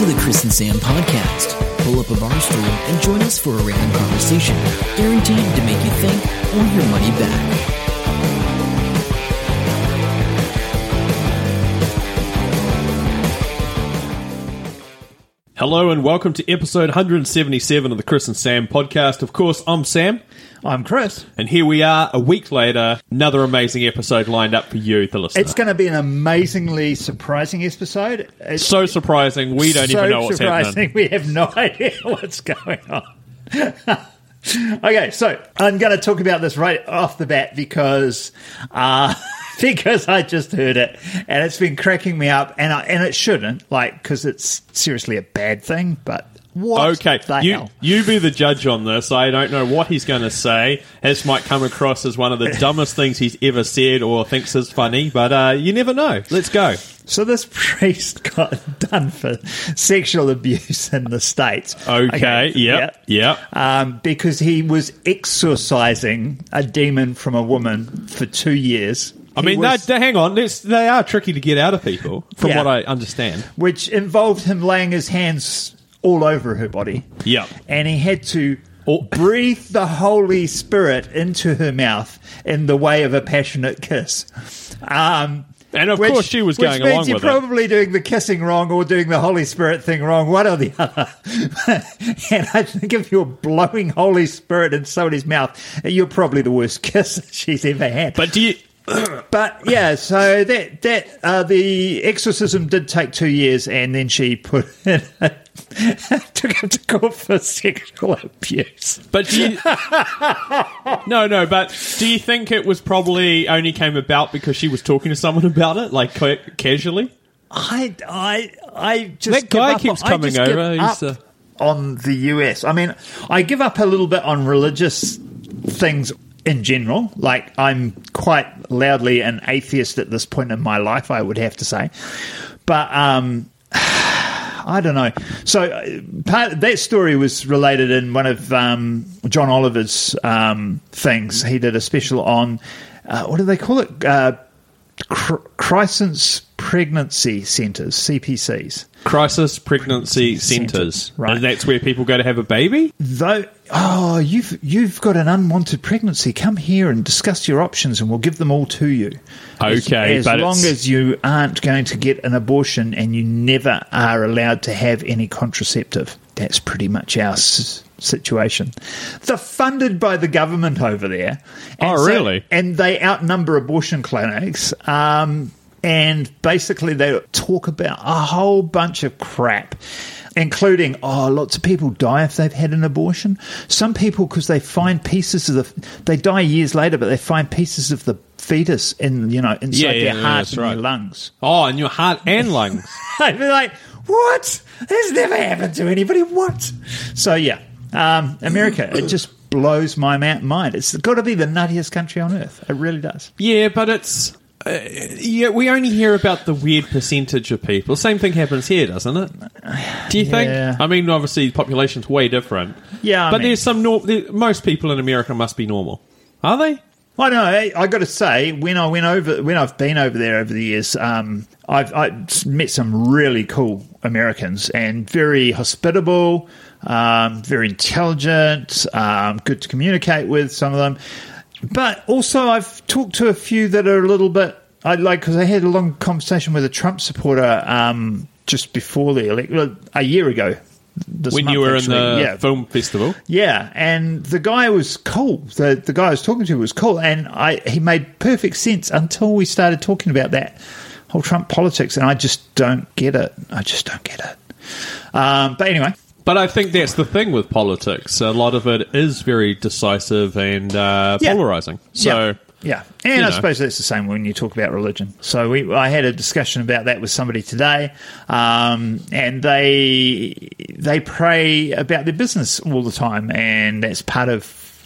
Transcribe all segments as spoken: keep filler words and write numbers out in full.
to the Chris and Sam Podcast. Pull up a bar stool and join us for a random conversation, guaranteed to make you think or your money back. Hello and welcome to episode one seventy-seven of the Chris and Sam Podcast. Of course, I'm Sam. I'm Chris. And here we are, a week later, another amazing episode lined up for you, the listener. It's going to be an amazingly surprising episode. It's so surprising, we don't so even know what's surprising. happening. We have no idea what's going on. Okay, so I'm going to talk about this right off the bat because... Uh, Because I just heard it, and it's been cracking me up, and I, and it shouldn't, like, because it's seriously a bad thing, but what okay. the you, hell? You be the judge on this. I don't know what he's going to say. This might come across as one of the dumbest things he's ever said or thinks is funny, but uh, you never know. Let's go. So this priest got done for sexual abuse in the States. Okay, okay. yeah, yeah. Yep. Um, because he was exorcising a demon from a woman for two years. I he mean, was, no, hang on. Let's, they are tricky to get out of people, from yeah, what I understand. Which involved him laying his hands all over her body. Yeah. And he had to oh. breathe the Holy Spirit into her mouth in the way of a passionate kiss. Um, and, of which, course, she was going along with it. Which means you're probably doing the kissing wrong or doing the Holy Spirit thing wrong, one or the other. And I think if you're blowing Holy Spirit in somebody's mouth, you're probably the worst kiss she's ever had. But do you... But yeah, so that that uh, the exorcism did take two years, and then she put in a, took him to court for sexual abuse. But do you, no, no. But do you think it was probably only came about because she was talking to someone about it, like ca- casually? I, I, I just that guy keeps on, coming over. He's, uh... on the U S. I mean, I give up a little bit on religious things. In general, like, I'm quite loudly an atheist at this point in my life, I would have to say. But um, I don't know. So part that story was related in one of um, John Oliver's um, things. He did a special on, uh, what do they call it? Uh, cr- crisis Pregnancy Centres, C P Cs. Crisis Pregnancy Centres. Right. And that's where people go to have a baby? Though, oh, you've you've got an unwanted pregnancy. Come here and discuss your options and we'll give them all to you. Okay. As, as but long it's... as you aren't going to get an abortion and you never are allowed to have any contraceptive. That's pretty much our s- situation. They're funded by the government over there. And oh, really? So, and they outnumber abortion clinics. Um... And basically they talk about a whole bunch of crap, including, oh, lots of people die if they've had an abortion. Some people, because they find pieces of the – they die years later, but they find pieces of the fetus in, you know, inside yeah, yeah, their yeah, heart and right. their lungs. Oh, and your heart and lungs. I'd be like, what? This never happened to anybody. What? So, yeah, um, America, it just – blows my mind. It's got to be the nuttiest country on earth. It really does. Yeah, but it's uh, yeah. We only hear about the weird percentage of people. Same thing happens here, doesn't it? Do you yeah. think? I mean, obviously, the population's way different. Yeah, I but mean, there's some. Nor- there, most people in America must be normal, are they? I know. I, I got to say, when I went over, when I've been over there over the years, um, I've, I've met some really cool Americans and very hospitable. Um, very intelligent, um, good to communicate with, some of them. But also I've talked to a few that are a little bit – I like because I had a long conversation with a Trump supporter um, just before the election – a year ago. This when month, you were actually. in the yeah. film festival? Yeah, and the guy was cool. The, the guy I was talking to was cool, and I he made perfect sense until we started talking about that whole Trump politics, and I just don't get it. I just don't get it. Um, but anyway – But I think that's the thing with politics. A lot of it is very decisive and uh, yeah. polarizing. So, yeah. yeah. And you know. I suppose that's the same when you talk about religion. So we, I had a discussion about that with somebody today, um, and they they pray about their business all the time, and that's part of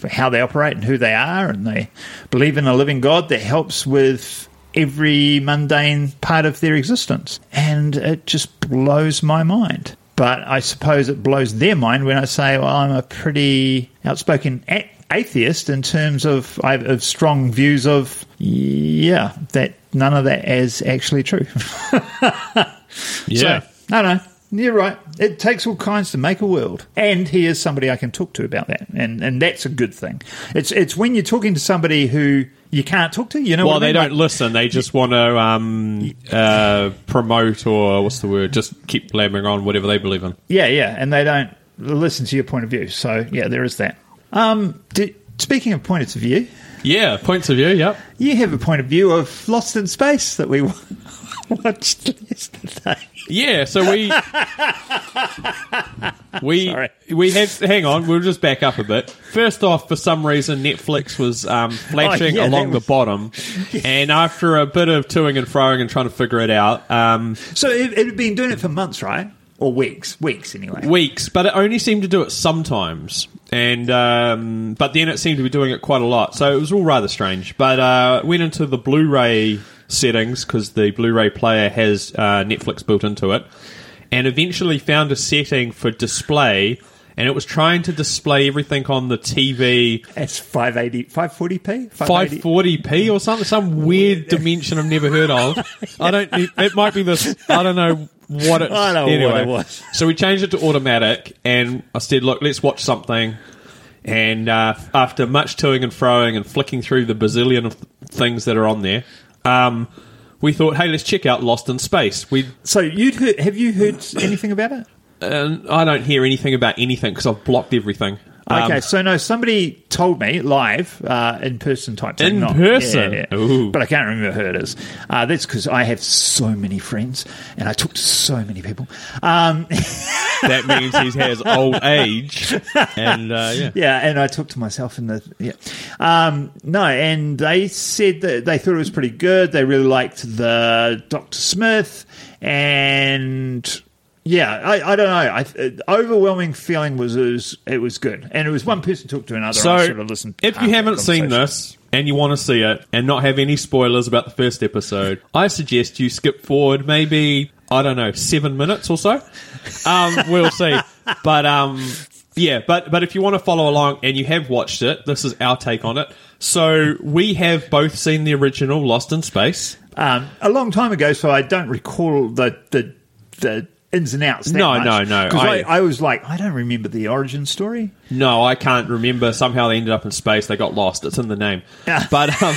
how they operate and who they are, and they believe in a living God that helps with every mundane part of their existence. And it just blows my mind. But I suppose it blows their mind when I say, well, I'm a pretty outspoken a- atheist in terms of I have strong views of, yeah, that none of that is actually true. yeah. So, I don't know. You're right. It takes all kinds to make a world. And he is somebody I can talk to about that. And and that's a good thing. It's it's when you're talking to somebody who you can't talk to, you know well, what I mean? Well, they don't like, listen. They just want to um, uh, promote or what's the word? Just keep blabbering on whatever they believe in. Yeah, yeah. And they don't listen to your point of view. So, yeah, there is that. Um, do, speaking of points of view. Yeah, points of view, yep. You have a point of view of Lost in Space that we watched yesterday. Yeah, so we we Sorry. we have hang on. We'll just back up a bit. First off, for some reason, Netflix was um, flashing oh, yeah, along was... the bottom, yeah. And after a bit of toing and froing and trying to figure it out, um, so it, it had been doing it for months, right? Or weeks, weeks anyway. Weeks, but it only seemed to do it sometimes, and um, but then it seemed to be doing it quite a lot. So it was all rather strange. But uh, went into the Blu-ray settings because the Blu-ray player has uh, Netflix built into it, and eventually found a setting for display, and it was trying to display everything on the T V. It's five eighty, five forty p, five forty p or something, some weird dimension I've never heard of. I don't. It might be this. I don't know. What it, I don't anyway, know what it was. So we changed it to automatic, and I said, look, let's watch something. And uh, after much toing and froing and flicking through the bazillion of things that are on there, um, we thought, hey, let's check out Lost in Space. We So you'd heard, have you heard anything about it? Uh, I don't hear anything about anything because I've blocked everything. Okay, um, so no, somebody told me live, uh, in-person type thing. In not, person? Yeah, yeah. But I can't remember who it is. Uh, that's because I have so many friends, and I talk to so many people. Um, that means he has old age. And uh, yeah. yeah, and I talk to myself in the... yeah. Um, no, and they said that they thought it was pretty good. They really liked the Doctor Smith, and... Yeah, I, I don't know. I, uh, overwhelming feeling was it, was it was good. And it was one person talked to another. So and sort of listened if you haven't seen this and you want to see it and not have any spoilers about the first episode, I suggest you skip forward maybe, I don't know, seven minutes or so. Um, we'll see. But um, yeah, but, but if you want to follow along and you have watched it, this is our take on it. So we have both seen the original Lost in Space. Um, a long time ago, so I don't recall the the... the ins and outs that no, much. No, no, no. Because I, I, I was like, I don't remember the origin story. No, I can't remember. Somehow they ended up in space. They got lost. It's in the name. But um,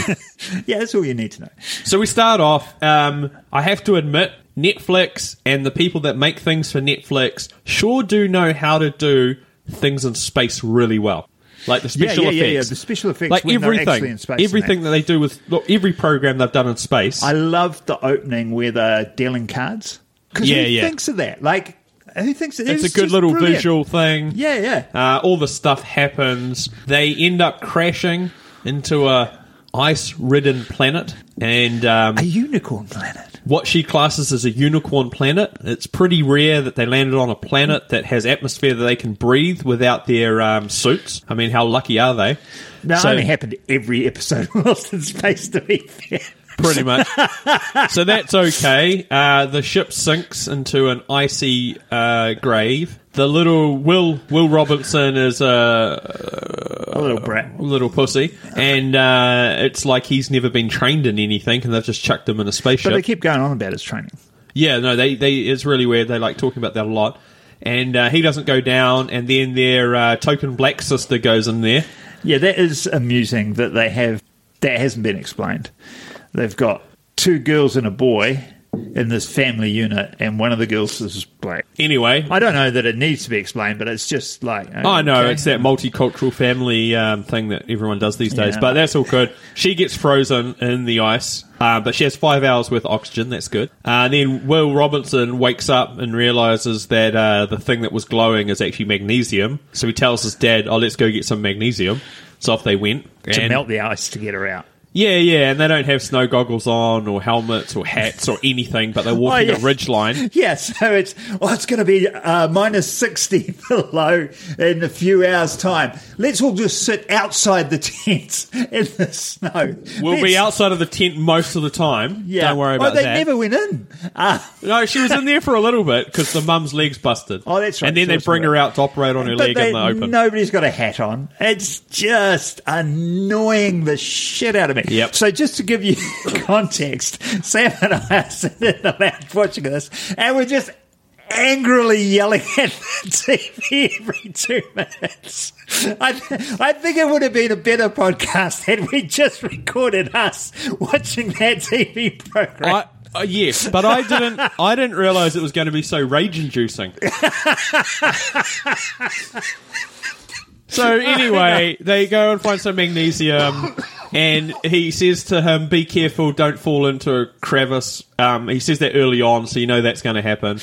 yeah, that's all you need to know. So we start off. Um, I have to admit, Netflix and the people that make things for Netflix sure do know how to do things in space really well. Like the special yeah, yeah, effects. Yeah, yeah, the special effects. Like everything. In space everything that. that they do with look, every program they've done in space. I love the opening where they're dealing cards. Because yeah, who yeah. thinks of that? Like, who thinks of it? It's, it's a good little brilliant. visual thing. Yeah, yeah. Uh, all the stuff happens. They end up crashing into a ice-ridden planet. and um, A unicorn planet. What she classes as a unicorn planet. It's pretty rare that they landed on a planet that has atmosphere that they can breathe without their um, suits. I mean, how lucky are they? That so, only happened every episode of Lost in Space, to be fair. Pretty much. So that's okay. Uh, the ship sinks into an icy uh, grave. The little Will Will Robinson is a, a little brat, a little pussy, and uh, it's like he's never been trained in anything, and they've just chucked him in a spaceship. But they keep going on about his training. Yeah, no, they, they it's really weird. They like talking about that a lot, and uh, he doesn't go down, and then their uh, token black sister goes in there. Yeah, that is amusing that they have that hasn't been explained. They've got two girls and a boy in this family unit, and one of the girls is black. Anyway. I don't know that it needs to be explained, but it's just like... Okay. I know, it's that multicultural family um, thing that everyone does these days, yeah. But that's all good. She gets frozen in the ice, uh, but she has five hours worth of oxygen, that's good. Uh, and then Will Robinson wakes up and realises that uh, the thing that was glowing is actually magnesium, so he tells his dad, oh, let's go get some magnesium. So off they went. To and- melt the ice to get her out. Yeah, yeah, and they don't have snow goggles on or helmets or hats or anything, but they're walking oh, yeah. a ridgeline. Yeah, so it's oh, it's going to be uh, minus sixty below in a few hours' time. Let's all just sit outside the tents in the snow. We'll Let's... be outside of the tent most of the time. Yeah. Don't worry about oh, that. Oh, they never went in. Uh... No, she was in there for a little bit because the mum's leg's busted. Oh, that's right. And then they bring her out to operate on her but leg they, in the open. Nobody's got a hat on. It's just annoying the shit out of me. Yep. So just to give you context, Sam and I are sitting around watching this, and we're just angrily yelling at the T V every two minutes. I, th- I think it would have been a better podcast had we just recorded us watching that T V program. I- Uh, yes, but I didn't. I didn't realise it was going to be so rage-inducing. So anyway, they go and find some magnesium, and he says to him, "Be careful, don't fall into a crevice." Um, he says that early on, so you know that's going to happen.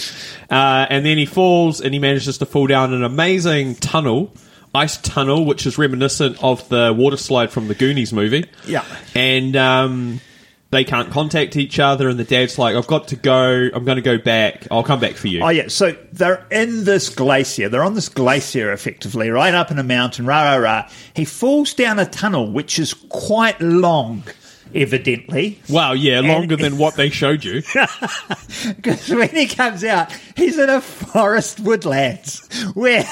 Uh, and then he falls, and he manages to fall down an amazing tunnel. Ice tunnel, which is reminiscent of the water slide from the Goonies movie. Yeah, and. Um, They can't contact each other, and the dad's like, I've got to go. I'm going to go back. I'll come back for you. Oh, yeah. So they're in this glacier. They're on this glacier, effectively, right up in a mountain, rah, rah, rah. He falls down a tunnel, which is quite long, evidently. Wow, yeah, longer and, than what they showed you. Because when he comes out, he's in a forest woodlands where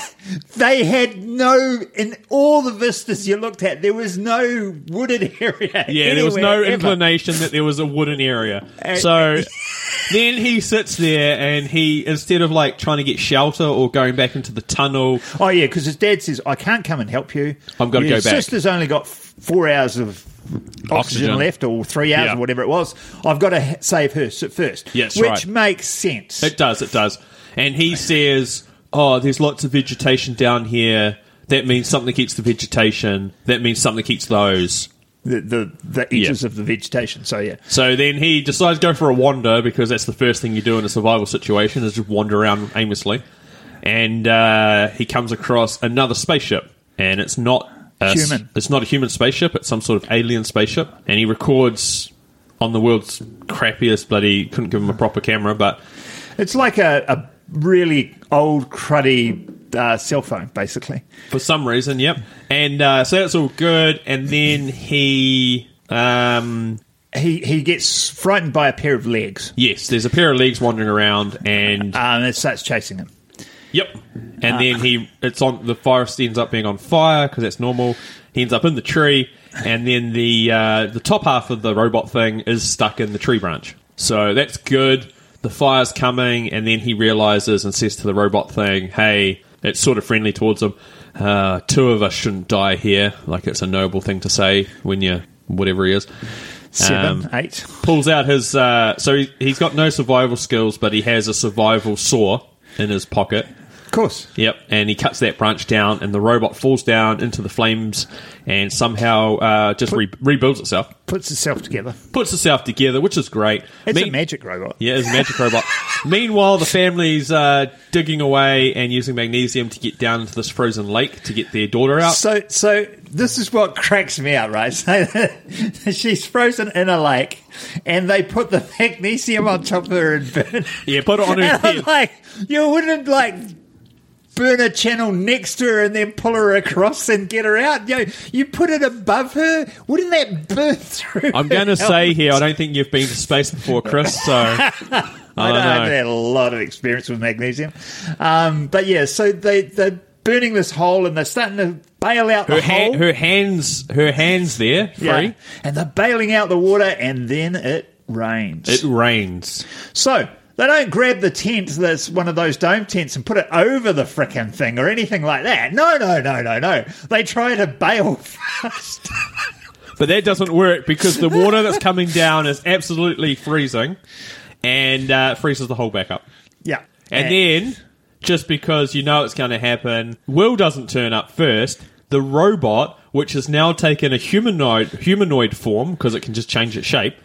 they had no, in all the vistas you looked at, there was no wooded area. Yeah, there was no ever. inclination that there was a wooden area. And, so then he sits there and he, instead of like trying to get shelter or going back into the tunnel. Oh, yeah, because his dad says, I can't come and help you. I'm going to go back. Your sister's only got four hours of Oxygen, oxygen left, or three hours, yeah. or whatever it was. I've got to save her first. Yes, which right. makes sense. It does, it does. And he says, oh, there's lots of vegetation down here. That means something eats the vegetation. That means something eats those. The the, the edges yeah. of the vegetation, so yeah. So then he decides to go for a wander, because that's the first thing you do in a survival situation, is just wander around aimlessly. And uh, he comes across another spaceship, and it's not... Uh, human. It's not a human spaceship, it's some sort of alien spaceship, and he records on the world's crappiest bloody, couldn't give him a proper camera, but... It's like a, a really old, cruddy uh, cell phone, basically. For some reason, yep. And uh, so that's all good, and then he... Um, He he gets frightened by a pair of legs. Yes, there's a pair of legs wandering around, and... Um, it starts chasing him. Yep, and uh, then he it's on the forest ends up being on fire, because that's normal. He ends up in the tree, and then the uh, the top half of the robot thing is stuck in the tree branch. So that's good. The fire's coming, and then he realizes and says to the robot thing, "Hey," it's sort of friendly towards him. Uh, two of us shouldn't die here. Like, it's a noble thing to say when you're whatever he is. Seven, um, eight. Pulls out his. Uh, so he, he's got no survival skills, but he has a survival saw in his pocket. Of course. Yep, and he cuts that branch down, and the robot falls down into the flames, and somehow uh, just Put, re- rebuilds itself. Puts itself together. Puts itself together, which is great. It's Me- a magic robot. Yeah, it's a magic robot. Meanwhile, the family's uh, digging away and using magnesium to get down into this frozen lake to get their daughter out. So, so this is what cracks me out, right? So she's frozen in a lake, and they put the magnesium on top of her and burn it. Yeah, put it on her and head. I'm like, you wouldn't, like... burn a channel next to her and then pull her across and get her out. You know, you put it above her, wouldn't that burn through? I'm going to say here, I don't think you've been to space before, Chris, so... I, I know, I've had a lot of experience with magnesium. Um, but yeah, so they, they're burning this hole, and they're starting to bail out her the ha- hole. Her hands, her hands there, free. Yeah. And they're bailing out the water, and then it rains. It rains. So... They don't grab the tent that's one of those dome tents and put it over the frickin' thing or anything like that. No, no, no, no, no. They try to bail fast. But that doesn't work, because the water that's coming down is absolutely freezing, and uh, freezes the whole back up. Yeah. And, and then, just because you know it's going to happen, Will doesn't turn up first. The robot, which has now taken a humanoid, humanoid form, because it can just change its shape,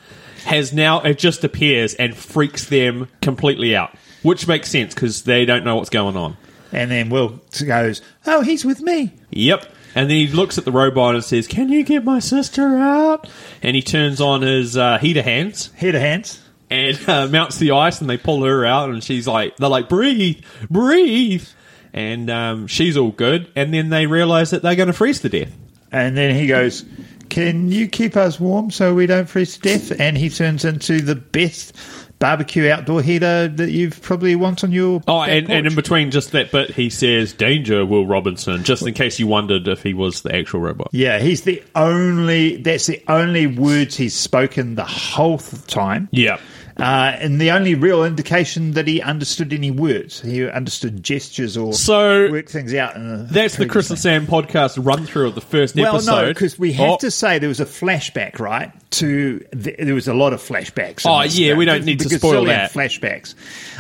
has now, it just appears and freaks them completely out, which makes sense because they don't know what's going on. And then Will goes, oh, he's with me. Yep. And then he looks at the robot and says, can you get my sister out? And he turns on his uh, heater hands. Heater hands. And uh, mounts the ice, and they pull her out, and she's like, they're like, breathe, breathe. And um, she's all good. And then they realize that they're going to freeze to death. And then he goes... can you keep us warm so we don't freeze to death? And he turns into the best barbecue outdoor heater that you've probably want on your Oh, and, and in between just that bit, he says, danger, Will Robinson, just in case you wondered if he was the actual robot. Yeah, he's the only... That's the only words he's spoken the whole time. Yeah. Uh, and the only real indication that he understood any words, he understood gestures or so worked things out. In that's the Chris and Sam podcast run-through of the first well, episode. Well, no, because we have oh. to say there was a flashback, right? To the, there was a lot of flashbacks. Oh, yeah, we don't need to spoil that. Flashbacks.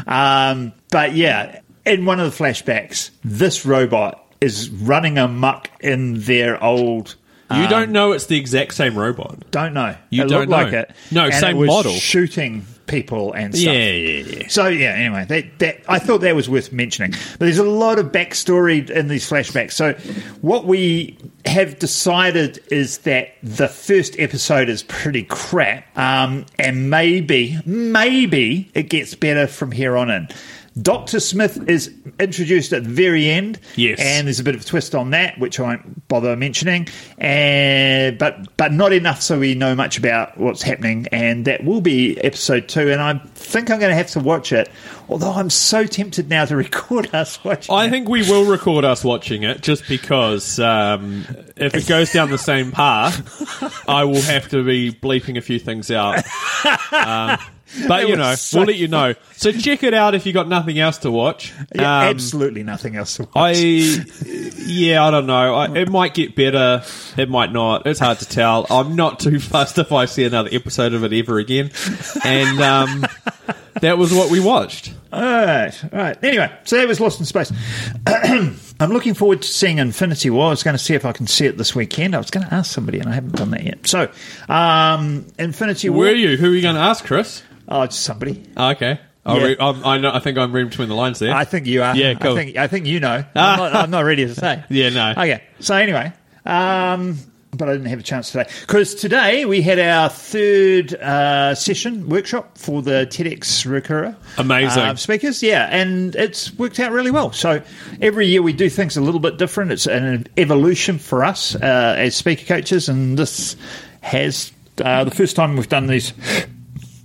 Um, but, yeah, in one of the flashbacks, this robot is running amok in their old... You um, don't know it's the exact same robot. Don't know. You it don't know. Like it. No, and same it was model. Shooting people and stuff. Yeah, yeah, yeah. So yeah. Anyway, that, that I thought that was worth mentioning. But there's a lot of backstory in these flashbacks. So what we have decided is that the first episode is pretty crap, um, and maybe, maybe it gets better from here on in. Doctor Smith is introduced at the very end, yes, and there's a bit of a twist on that, which I won't bother mentioning, and, but but not enough so we know much about what's happening, and that will be episode two, and I think I'm going to have to watch it, although I'm so tempted now to record us watching I it. I think we will record us watching it, just because um, if it goes down the same path, I will have to be bleeping a few things out. Um But, it you know, so we'll let you know. So check it out if you've got nothing else to watch. Yeah, um, absolutely nothing else to watch. I, yeah, I don't know. I, it might get better. It might not. It's hard to tell. I'm not too fussed if I see another episode of it ever again. And um, that was what we watched. All right. All right. Anyway, so that was Lost in Space. I'm looking forward to seeing Infinity War. I was going to see if I can see it this weekend. I was going to ask somebody, and I haven't done that yet. So, um, Infinity War. Where are you? Who are you going to ask, Chris? Oh, just somebody. Oh, okay. I'll yeah. re- I'm, I, know, I think I'm reading between the lines there. I think you are. Yeah, cool. I think, I think you know. I'm, not, I'm not ready to say. Yeah, no. Okay. So, anyway, um, but I didn't have a chance today. Because today we had our third uh, session workshop for the TEDx Ruakura. Amazing. Uh, speakers, yeah. And it's worked out really well. So, every year we do things a little bit different. It's an evolution for us uh, as speaker coaches. And this has uh, the first time we've done these...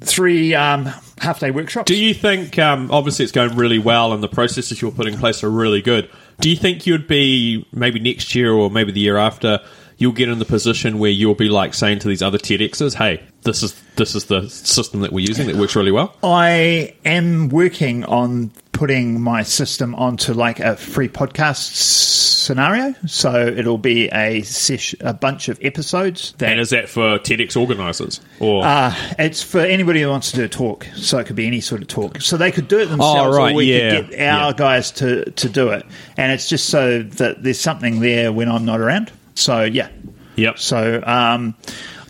Three um, half-day workshops. Do you think, um, obviously it's going really well and the processes you're putting in place are really good, do you think you'd be, maybe next year or maybe the year after, you'll get in the position where you'll be like saying to these other TEDx's, hey, this is this is the system that we're using that works really well? I am working on putting my system onto like a free podcast scenario, so it'll be a sesh- a bunch of episodes. That, and is that for TEDx organisers? Or uh, it's for anybody who wants to do a talk, so it could be any sort of talk. So they could do it themselves, oh, right, or we yeah, could get our yeah. guys to, to do it. And it's just so that there's something there when I'm not around. So, yeah. Yep. So, um,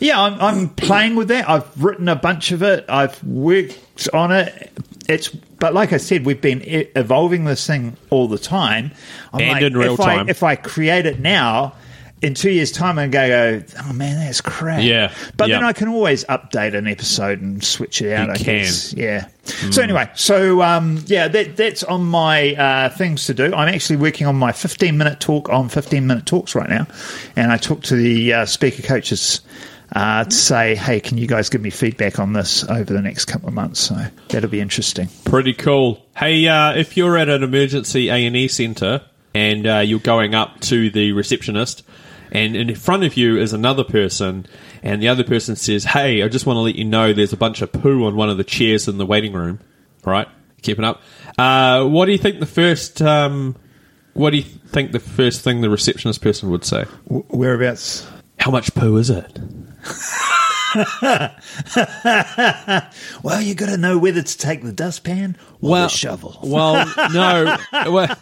yeah, I'm, I'm playing with that. I've written a bunch of it. I've worked on it. It's, but like I said, we've been e- evolving this thing all the time. I'm and like, in real if time. I, if I create it now, in two years' time, I'm going to go, oh, man, that's crap. Yeah. But yep. then I can always update an episode and switch it out, you I can. guess. Yeah. Mm. So anyway, so um, yeah, that, that's on my uh, things to do. I'm actually working on my fifteen-minute talk on fifteen-minute talks right now. And I talk to the uh, speaker coaches uh, to say, hey, can you guys give me feedback on this over the next couple of months? So that'll be interesting. Pretty cool. Hey, uh, if you're at an emergency A and E centre and uh, you're going up to the receptionist, and in front of you is another person, and the other person says, hey, I just want to let you know there's a bunch of poo on one of the chairs in the waiting room. All right? Keeping up. Uh, what do you think the first um, What do you think the first thing the receptionist person would say? Whereabouts? How much poo is it? Well, you got to know whether to take the dustpan or well, the shovel. Well, no. Well,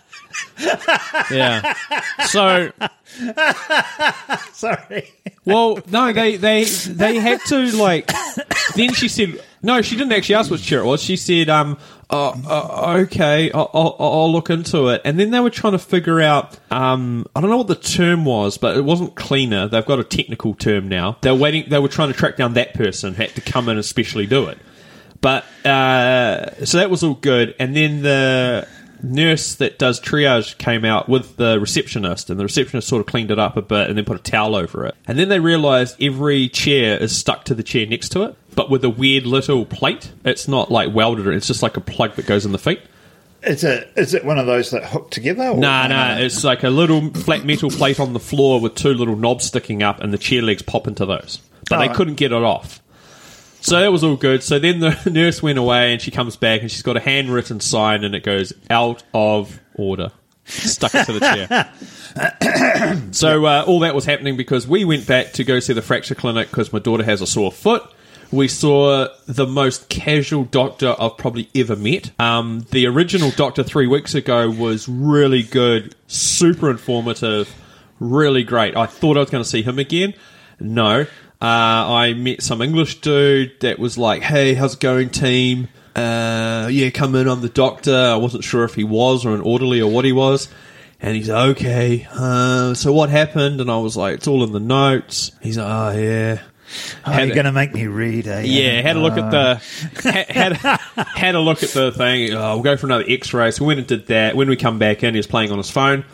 yeah. So... Sorry. Well, no, they, they they had to, like... Then she said... No, she didn't actually ask which chair it was. She said, um, oh, oh, okay, I'll, I'll, I'll look into it. And then they were trying to figure out... Um, I don't know what the term was, but it wasn't cleaner. They've got a technical term now. They were waiting. They were trying to track down that person who had to come in and specially do it. But... Uh, so that was all good. And then the... nurse that does triage came out with the receptionist, and the receptionist sort of cleaned it up a bit and then put a towel over it. And then they realised every chair is stuck to the chair next to it, but with a weird little plate. It's not like welded, it's just like a plug that goes in the feet. Is it, is it one of those that hook together? No, no, nah, nah, it's like a little flat metal plate on the floor with two little knobs sticking up, and the chair legs pop into those. But oh, they right. couldn't get it off. So that was all good. So then the nurse went away and she comes back and she's got a handwritten sign and it goes, out of order. Stuck to the chair. So uh, all that was happening because we went back to go see the fracture clinic because my daughter has a sore foot. We saw the most casual doctor I've probably ever met. Um, the original doctor three weeks ago was really good, super informative, really great. I thought I was going to see him again. No. Uh, I met some English dude that was like, hey, how's it going, team? Uh, yeah, come in, I'm the doctor. I wasn't sure if he was or an orderly or what he was. And he's like, okay, uh, so what happened? And I was like, it's all in the notes. He's like, oh, yeah. Oh, had you're going to make me read, eh? Yeah, had a look at the had, had, had a look at the thing. Oh, we'll go for another X-ray. So we went and did that. When we come back in, he was playing on his phone,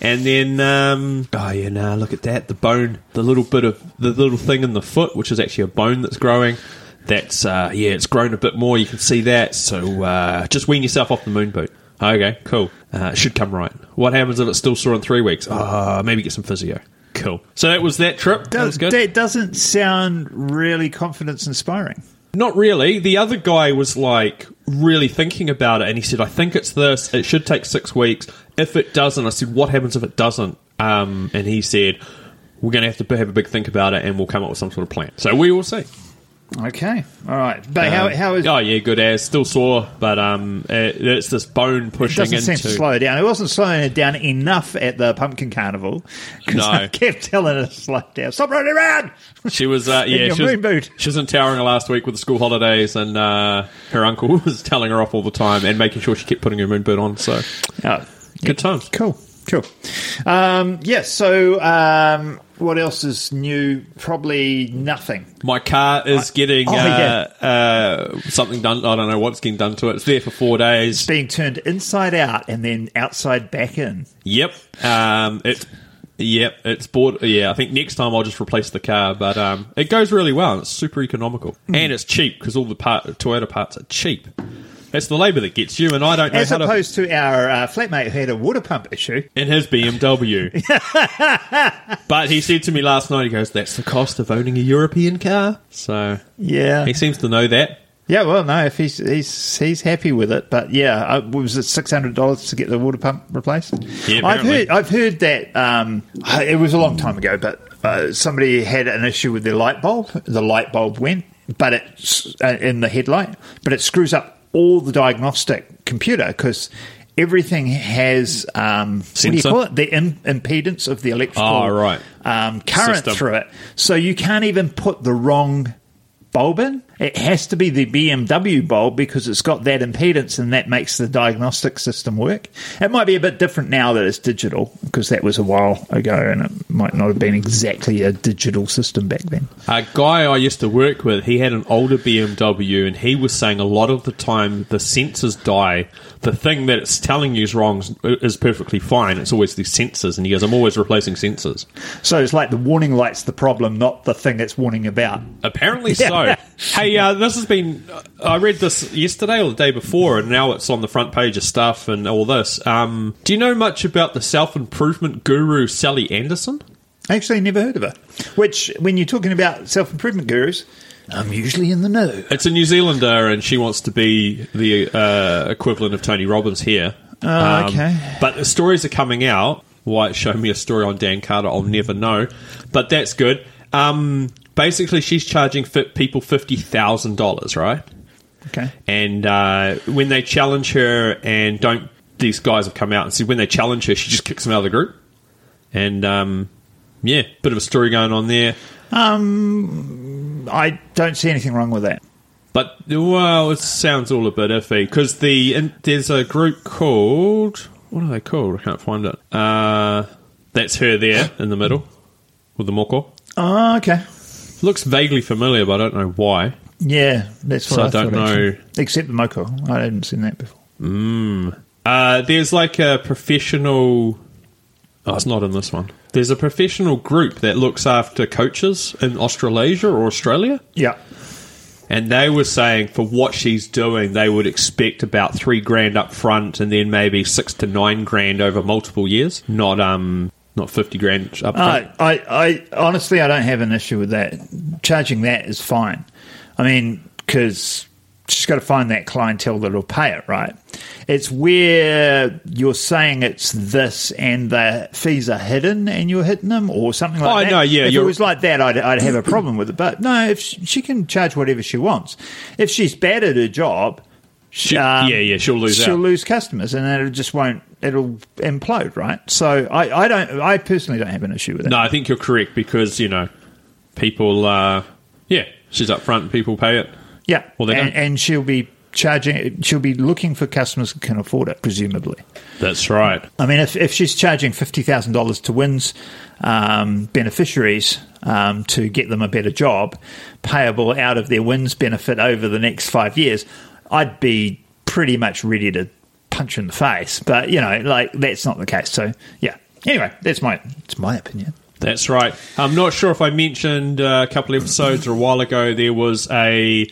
and then um, oh yeah, nah, look at that. The bone, the little bit of the little thing in the foot, which is actually a bone that's growing. That's uh, yeah, it's grown a bit more. You can see that. So uh, just wean yourself off the moon boot. Okay, cool. Uh, it should come right. What happens if it's still sore in three weeks? Uh, maybe get some physio. Cool. So that was that trip. That was good. That doesn't sound really confidence-inspiring. Not really. The other guy was like really thinking about it, and he said, I think it's this. It should take six weeks. If it doesn't, I said, what happens if it doesn't? Um, and he said, we're going to have to have a big think about it, and we'll come up with some sort of plan. So we will see. Okay. All right. But um, how, how is... Oh, yeah, good as. Still sore, but um, it, it's this bone pushing into... It doesn't into... seem to slow down. It wasn't slowing it down enough at the Pumpkin Carnival. No. I kept telling her to slow down. Stop running around! She was... Uh, yeah, she was, boot. she was in Tauranga last week with the school holidays, and uh, her uncle was telling her off all the time and making sure she kept putting her moon boot on, so... Oh, good yeah, times. Cool. Cool. Um, yeah, so... Um, what else is new? Probably nothing. My car is getting oh, yeah. uh, uh, something done. I don't know what's getting done to it. It's there for four days. It's being turned inside out and then outside back in. Yep. Um, it's yep. It's bored. Yeah. I think next time I'll just replace the car. But um, it goes really well. It's super economical mm. and it's cheap because all the part, Toyota parts are cheap. That's the labour that gets you, and I don't know As how to... As opposed to our uh, flatmate who had a water pump issue. In his B M W. But he said to me last night, he goes, that's the cost of owning a European car. So yeah, he seems to know that. Yeah, well, no, if he's he's he's happy with it, but yeah, was it six hundred dollars to get the water pump replaced? Yeah, apparently. I've heard, I've heard that, um, it was a long time ago, but uh, somebody had an issue with their light bulb. The light bulb went, but it, uh, in the headlight, but it screws up all the diagnostic computer because everything has um, what do you call it? The im- impedance of the electrical oh, right. um, current system through it. So you can't even put the wrong bulb in. It has to be the B M W bulb because it's got that impedance and that makes the diagnostic system work. It might be a bit different now that it's digital because that was a while ago and it might not have been exactly a digital system back then. A guy I used to work with, he had an older B M W and he was saying a lot of the time the sensors die. The thing that it's telling you is wrong is perfectly fine. It's always the sensors. And he goes, I'm always replacing sensors. So it's like the warning light's the problem, not the thing it's warning about. Apparently yeah. so. Hey, uh, this has been... I read this yesterday or the day before, and now it's on the front page of stuff and all this. Um, do you know much about the self-improvement guru Sally Anderson? Actually, never heard of her. Which, when you're talking about self-improvement gurus... I'm usually in the know. It's a New Zealander, and she wants to be the uh, equivalent of Tony Robbins here. Oh, um, okay. But the stories are coming out. White showed me a story on Dan Carter. I'll never know. But that's good. Um, basically, she's charging fit people fifty thousand dollars, right? Okay. And uh, when they challenge her, and don't these guys have come out and said when they challenge her, she just kicks them out of the group. And, um, yeah, bit of a story going on there. Um, I don't see anything wrong with that. But, well, it sounds all a bit iffy, because the, and there's a group called... What are they called? I can't find it. Uh, that's her there, in the middle, with the moko. Oh, okay. Looks vaguely familiar, but I don't know why. Yeah, that's what so I, I don't thought, know. Actually. Except the moko. I hadn't seen that before. Mm. Uh, there's like a professional... Oh, it's not in this one. There's a professional group that looks after coaches in Australasia or Australia. Yeah. And they were saying for what she's doing, they would expect about three grand up front and then maybe six to nine grand over multiple years, not um, not fifty grand up front. Uh, I, I honestly, I don't have an issue with that. Charging that is fine. I mean, because she's got to find that clientele that'll pay it, right? It's where you're saying it's this and the fees are hidden and you're hitting them or something like oh, that. Oh, no, yeah. If you're... it was like that, I'd, I'd have a problem with it. But no, if she, she can charge whatever she wants. If she's bad at her job... She, um, yeah, yeah, she'll lose She'll out. lose customers and it just won't... It'll implode, right? So I, I don't... I personally don't have an issue with it. No, I think you're correct because, you know, people... Uh, yeah, she's up front and people pay it. Yeah, well, and, and she'll be charging. She'll be looking for customers who can afford it, presumably. That's right. I mean, if if she's charging fifty thousand dollars to W I N S um, beneficiaries um, to get them a better job, payable out of their W I N S benefit over the next five years, I'd be pretty much ready to punch in the face. But you know, like that's not the case. So yeah. Anyway, that's my it's my opinion. That's right. I'm not sure if I mentioned uh, a couple of episodes or a while ago, there was a...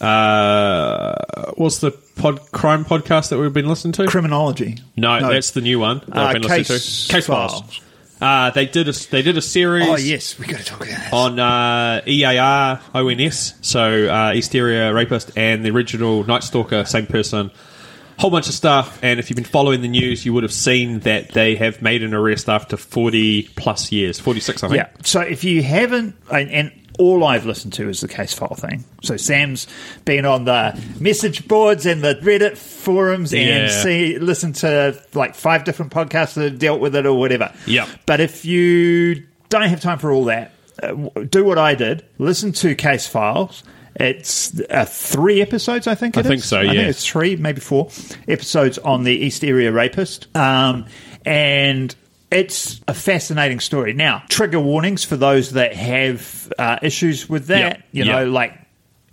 Uh, what's the pod, crime podcast that we've been listening to? Criminology. No, no. That's the new one that uh, I've been case listening to. Case Files. Files. Uh, they, did a, they did a series... Oh, yes. We've got to talk about this. On uh, E A R O N S, so uh, East Area Rapist, and the Original Night Stalker, same person. Whole bunch of stuff, and if you've been following the news, you would have seen that they have made an arrest after forty plus years, forty-six, I think. Yeah, so if you haven't, and, and all I've listened to is the case file thing. So Sam's been on the message boards and the Reddit forums yeah. and see, listened to like five different podcasts that have dealt with it or whatever. Yeah. But if you don't have time for all that, do what I did, listen to Case Files. It's uh, three episodes, I think it is. I think so, yeah. I think it's three, maybe four episodes on the East Area Rapist. Um, and it's a fascinating story. Now, trigger warnings for those that have uh, issues with that. Yep. You know, yep. like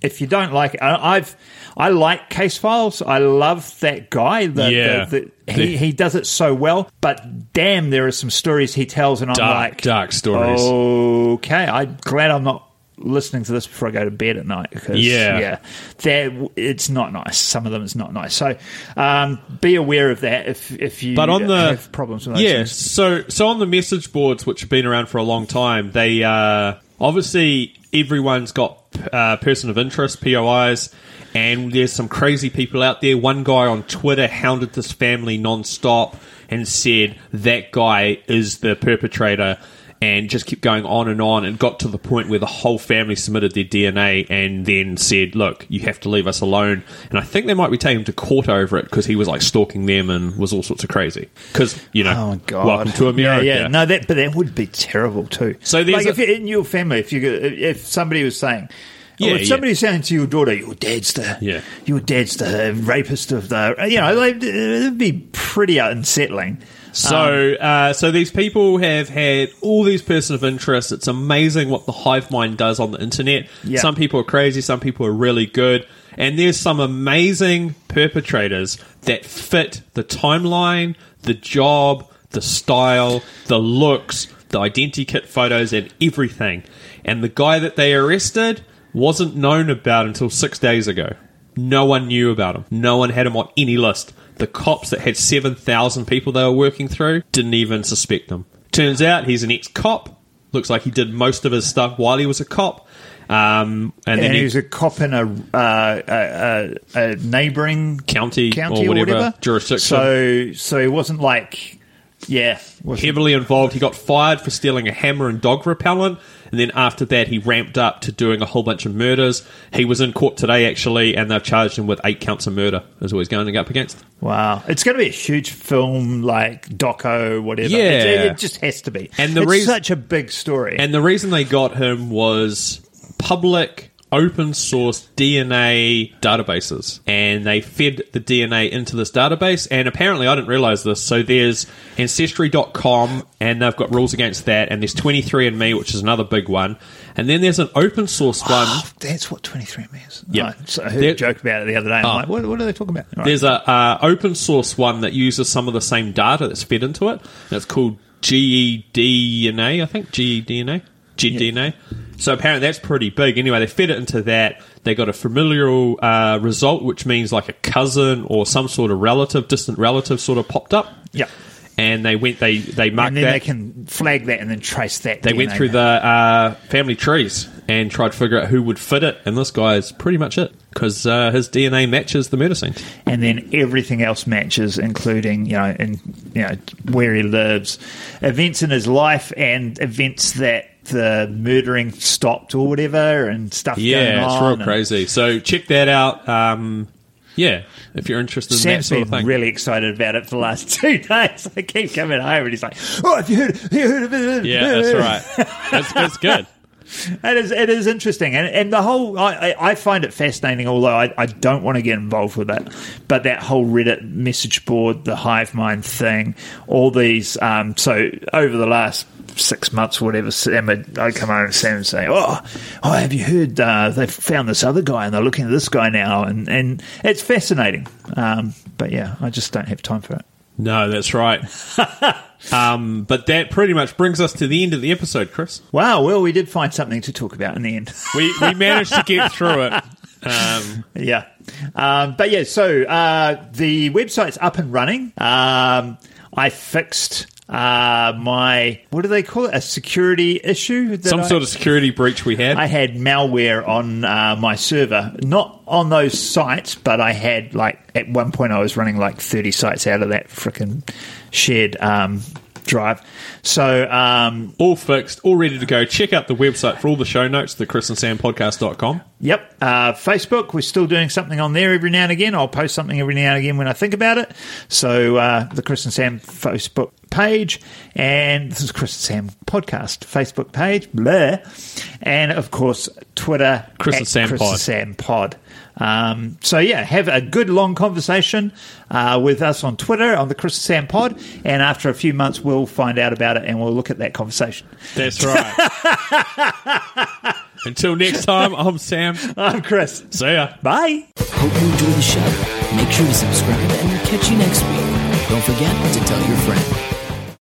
if you don't like it, I've, I like Case Files. I love that guy. The, yeah. The, the, he, the, he does it so well. But damn, there are some stories he tells, and I'm dark, like, dark stories. Okay, I'm glad I'm not listening to this before I go to bed at night because yeah, yeah that, it's not nice. Some of them it's not nice. So um, be aware of that if if you but on have the, problems with those yeah, things. So, so on the message boards, which have been around for a long time, they uh, obviously everyone's got uh, person of interest, P O Is, and there's some crazy people out there. One guy on Twitter hounded this family nonstop and said that guy is the perpetrator, and just kept going on and on, and got to the point where the whole family submitted their D N A and then said, look, you have to leave us alone. And I think they might be taking him to court over it because he was like stalking them and was all sorts of crazy. Because, you know, oh, God. Welcome to America. Yeah, yeah. No, that, but that would be terrible too. So like a- if you're in your family, if, you, if somebody was saying... Yeah, if somebody's yeah. saying to your daughter, your dad's the yeah. your dad's the rapist of the, you know, like, it'd be pretty unsettling. So, um, uh, so these people have had all these person of interest. It's amazing what the hive mind does on the internet. Yeah. Some people are crazy, some people are really good, and there's some amazing perpetrators that fit the timeline, the job, the style, the looks, the identity kit photos, and everything. And the guy that they arrested wasn't known about until six days ago. No one knew about him. No one had him on any list. The cops that had seven thousand people they were working through didn't even suspect him. Turns out he's an ex-cop. Looks like he did most of his stuff while he was a cop. Um, and, and then he, he was a cop in a, uh, a, a neighbouring county, county or, whatever, or whatever jurisdiction. So, so he wasn't like... Yeah. Heavily involved. He got fired for stealing a hammer and dog repellent. And then after that, he ramped up to doing a whole bunch of murders. He was in court today, actually, and they've charged him with eight counts of murder, is what he's going up against. Wow. It's going to be a huge film, like doco, whatever. Yeah. It, it just has to be. And the It's reason, such a big story. And the reason they got him was public... open source D N A databases, and they fed the D N A into this database, and apparently I didn't realise this, so there's Ancestry dot com, and they've got rules against that, and there's twenty-three and me, which is another big one, and then there's an open source one. Oh, that's what twenty-three and me is. Yeah. Oh, so I heard there, a joke about it the other day. I'm oh, like, what, what are they talking about? Right. There's an uh, open source one that uses some of the same data that's fed into it, and it's called G E D N A, I think, G E D N A. G E D N A. Yeah. So apparently that's pretty big. Anyway, they fed it into that. They got a familial uh, result, which means like a cousin or some sort of relative, distant relative sort of popped up. Yeah. and they went they they marked that. And then that. They can flag that and then trace that. They D N A went through now. the uh, family trees and tried to figure out who would fit it. And this guy is pretty much it because uh, his D N A matches the murder scene. And then everything else matches, including you know, in, you know where he lives, events in his life, and events that the murdering stopped or whatever, and stuff. Yeah, going on. It's real and crazy. So check that out. Um, Yeah, if you're interested in Sam's that sort of thing. Sam's been really excited about it for the last two days. I keep coming home and he's like, oh, have you heard of it? Yeah, that's right. That's, that's good. It is It is interesting. And and the whole, I, I find it fascinating, although I, I don't want to get involved with it, but that whole Reddit message board, the hive mind thing, all these, um, so over the last six months or whatever, Sam would, I'd come over and Sam would say, oh, oh, have you heard uh, they've found this other guy and they're looking at this guy now, and, and it's fascinating. Um, but, yeah, I just don't have time for it. No, that's right. um, but that pretty much brings us to the end of the episode, Chris. Wow, well, we did find something to talk about in the end. we, we managed to get through it. Um, yeah. Um, but, yeah, so uh, the website's up and running. Um, I fixed... Uh, my, what do they call it? A security issue? Some I, sort of security breach we had. I had malware on uh, my server. Not on those sites, but I had, like, at one point I was running, like, thirty sites out of that frickin' shared um, drive. So, um... all fixed, all ready to go. Check out the website for all the show notes, the chris and sam podcast dot com. Yep. Uh, Facebook, we're still doing something on there every now and again. I'll post something every now and again when I think about it. So, uh, the Chris and Sam Facebook page, and this is Chris and Sam Podcast Facebook page, blah, and of course Twitter, Chris and Sam Chris Pod. And Sam Pod. Um, so yeah, have a good long conversation uh, with us on Twitter on the Chris and Sam Pod, and after a few months we'll find out about it and we'll look at that conversation. That's right. Until next time, I'm Sam. I'm Chris. See ya. Bye. Hope you enjoy the show. Make sure to subscribe and catch you next week. Don't forget to tell your friend.